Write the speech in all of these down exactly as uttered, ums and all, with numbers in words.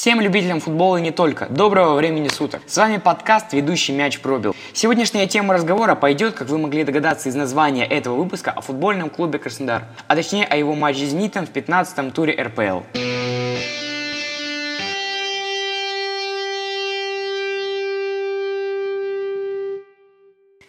Всем любителям футбола и не только, доброго времени суток. С вами подкаст «Ведущий мяч пробил». Сегодняшняя тема разговора пойдет, как вы могли догадаться из названия этого выпуска, о футбольном клубе «Краснодар», а точнее о его матче с «Зенитом» в пятнадцатом туре эр пэ эл.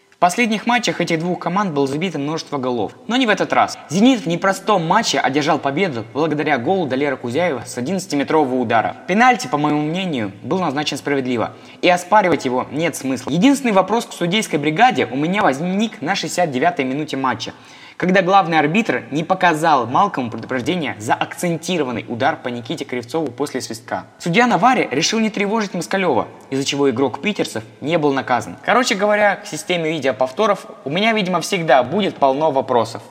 В последних матчах этих двух команд было забито множество голов, но не в этот раз. «Зенит» в непростом матче одержал победу благодаря голу Далера Кузяева с одиннадцатиметрового удара. Пенальти, по моему мнению, был назначен справедливо, и оспаривать его нет смысла. Единственный вопрос к судейской бригаде у меня возник на шестьдесят девятой минуте матча, когда главный арбитр не показал Малкому предупреждение за акцентированный удар по Никите Кривцову после свистка. Судья Навари решил не тревожить Москалёва, из-за чего игрок питерцев не был наказан. Короче говоря, к системе видеоповторов у меня, видимо, всегда будет полно вопросов.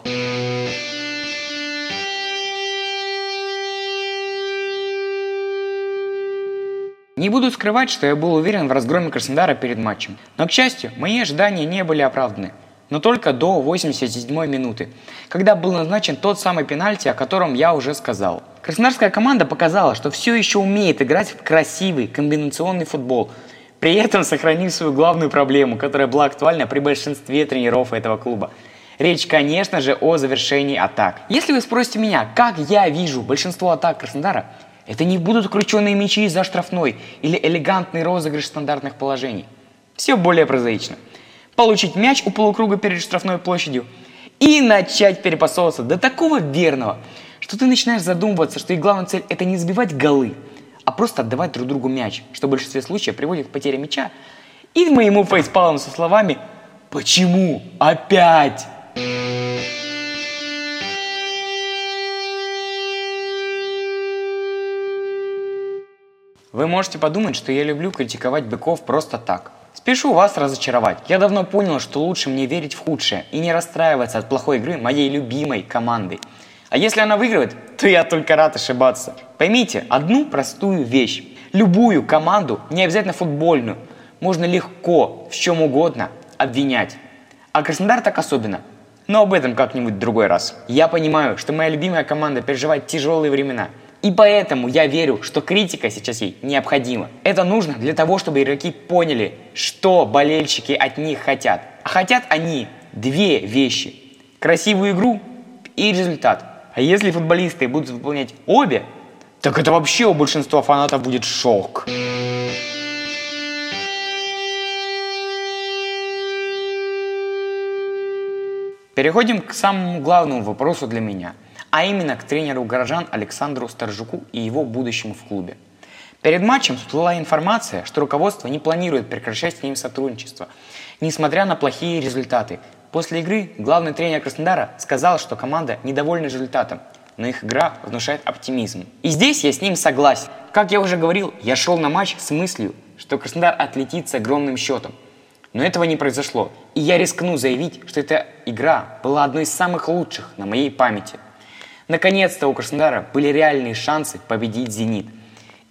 Не буду скрывать, что я был уверен в разгроме Краснодара перед матчем, но, к счастью, мои ожидания не были оправданы. Но только до восемьдесят седьмой минуты, когда был назначен тот самый пенальти, о котором я уже сказал. Краснодарская команда показала, что все еще умеет играть в красивый комбинационный футбол, при этом сохранив свою главную проблему, которая была актуальна при большинстве тренеров этого клуба. Речь, конечно же, о завершении атак. Если вы спросите меня, как я вижу большинство атак Краснодара, это не будут крученые мячи за штрафной или элегантный розыгрыш стандартных положений. Все более прозаично. Получить мяч у полукруга перед штрафной площадью и начать перепасовываться до такого верного, что ты начинаешь задумываться, что их главная цель — это не забивать голы, а просто отдавать друг другу мяч, что в большинстве случаев приводит к потере мяча и к моему фейспалму со словами «Почему? Опять?». Вы можете подумать, что я люблю критиковать быков просто так. Спешу вас разочаровать. Я давно понял, что лучше мне верить в худшее и не расстраиваться от плохой игры моей любимой команды. А если она выигрывает, то я только рад ошибаться. Поймите одну простую вещь. Любую команду, не обязательно футбольную, можно легко, в чем угодно, обвинять. А Краснодар так особенно. Но об этом как-нибудь в другой раз. Я понимаю, что моя любимая команда переживает тяжелые времена. И поэтому я верю, что критика сейчас ей необходима. Это нужно для того, чтобы игроки поняли, что болельщики от них хотят. А хотят они две вещи. Красивую игру и результат. А если футболисты будут выполнять обе, так это вообще у большинства фанатов будет шок. Переходим к самому главному вопросу для меня. А именно к тренеру горожан Александру Старжуку и его будущему в клубе. Перед матчем всплыла информация, что руководство не планирует прекращать с ним сотрудничество, несмотря на плохие результаты. После игры главный тренер Краснодара сказал, что команда недовольна результатом, но их игра внушает оптимизм. И здесь я с ним согласен. Как я уже говорил, я шел на матч с мыслью, что Краснодар отлетит с огромным счетом. Но этого не произошло, и я рискну заявить, что эта игра была одной из самых лучших на моей памяти. Наконец-то у Краснодара были реальные шансы победить «Зенит».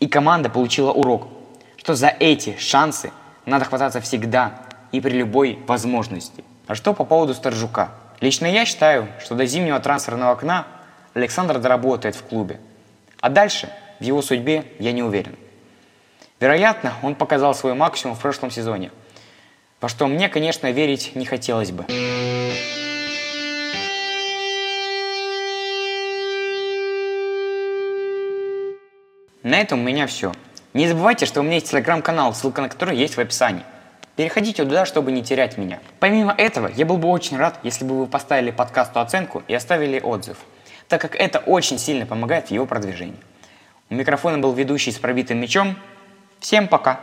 И команда получила урок, что за эти шансы надо хвататься всегда и при любой возможности. А что по поводу Старжука? Лично я считаю, что до зимнего трансферного окна Александр доработает в клубе. А дальше в его судьбе я не уверен. Вероятно, он показал свой максимум в прошлом сезоне, во что мне, конечно, верить не хотелось бы. На этом у меня все. Не забывайте, что у меня есть телеграм-канал, ссылка на который есть в описании. Переходите туда, чтобы не терять меня. Помимо этого, я был бы очень рад, если бы вы поставили подкасту оценку и оставили отзыв, так как это очень сильно помогает в его продвижении. У микрофона был ведущий с пробитым мячом. Всем пока!